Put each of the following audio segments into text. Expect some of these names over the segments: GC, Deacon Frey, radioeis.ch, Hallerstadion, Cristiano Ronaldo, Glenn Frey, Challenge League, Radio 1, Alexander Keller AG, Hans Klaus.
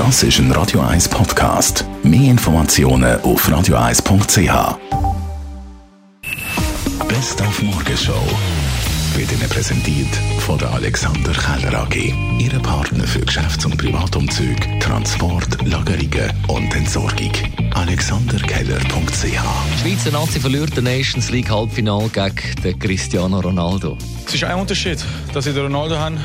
Das ist ein Radio 1 Podcast. Mehr Informationen auf radioeis.ch. Best auf Morgenshow wird Ihnen präsentiert von der Alexander Keller AG. Ihre Partner für Geschäfts- und Privatumzüge, Transport, Lagerungen und Entsorgung. alexanderkeller.ch. Die Schweizer Nazi verliert den Nations League Halbfinale gegen den Cristiano Ronaldo. Es ist ein Unterschied, dass sie den Ronaldo haben.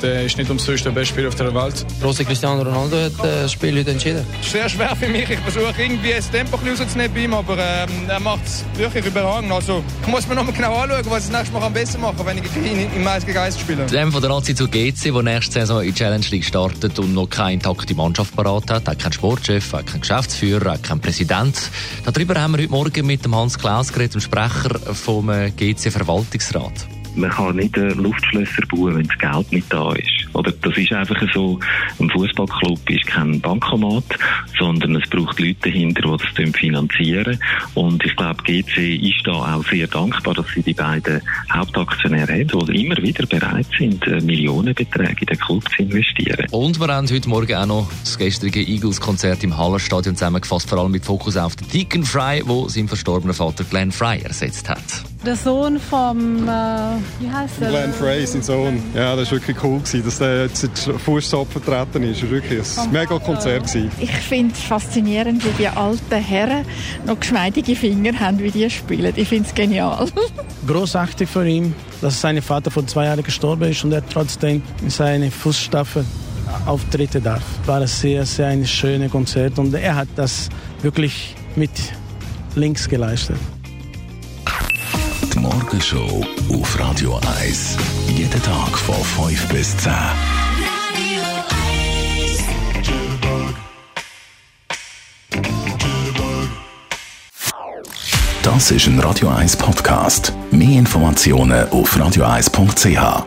Der ist nicht umsonst der beste Spieler auf der Welt. Große Cristiano Ronaldo hat das Spiel heute entschieden. Sehr schwer für mich. Ich versuche irgendwie das Tempo rauszunehmen bei ihm, aber er macht es wirklich überragend. Also muss man noch mal genau anschauen, was ich das nächste Mal besser machen kann, wenn ich ihn im meisten Geist spiele. Dem von der Nazi zu GC, der nächste Saison in die Challenge League startet und noch keine intakte Mannschaft parat hat. Auch keinen Sportchef, auch keinen Geschäftsführer, auch keinen Präsident. Darüber haben wir heute Morgen mit dem Hans Klaus geredet, dem Sprecher vom GC-Verwaltungsrat. Man kann nicht Luftschlösser bauen, wenn das Geld nicht da ist. Oder das ist einfach so, ein Fußballclub ist kein Bankomat, sondern es braucht Leute dahinter, die das finanzieren. Und ich glaube, GC ist da auch sehr dankbar, dass sie die beiden Hauptaktionäre haben, die immer wieder bereit sind, Millionenbeträge in den Club zu investieren. Und wir haben heute Morgen auch noch das gestrige Eagles-Konzert im Hallerstadion zusammengefasst, vor allem mit Fokus auf den Deacon Frey, der seinen verstorbenen Vater Glenn Frey ersetzt hat. Der Sohn vom, wie heißt der? Glenn Frey, sein Sohn. Ja, das war wirklich cool, dass der jetzt Fußstapfen vertreten ist. Das war wirklich ein mega Konzert. Ich finde es faszinierend, wie die alten Herren noch geschmeidige Finger haben, wie die spielen. Ich finde es genial. Großartig für ihn, dass sein Vater vor 2 Jahren gestorben ist und er trotzdem in seine Fußstapfen auftreten darf. War ein sehr, sehr ein schönes Konzert und er hat das wirklich mit links geleistet. Morgenshow auf Radio 1. Jeden Tag von 5 bis 10. Das ist ein Radio 1 Podcast. Mehr Informationen auf radioeis.ch.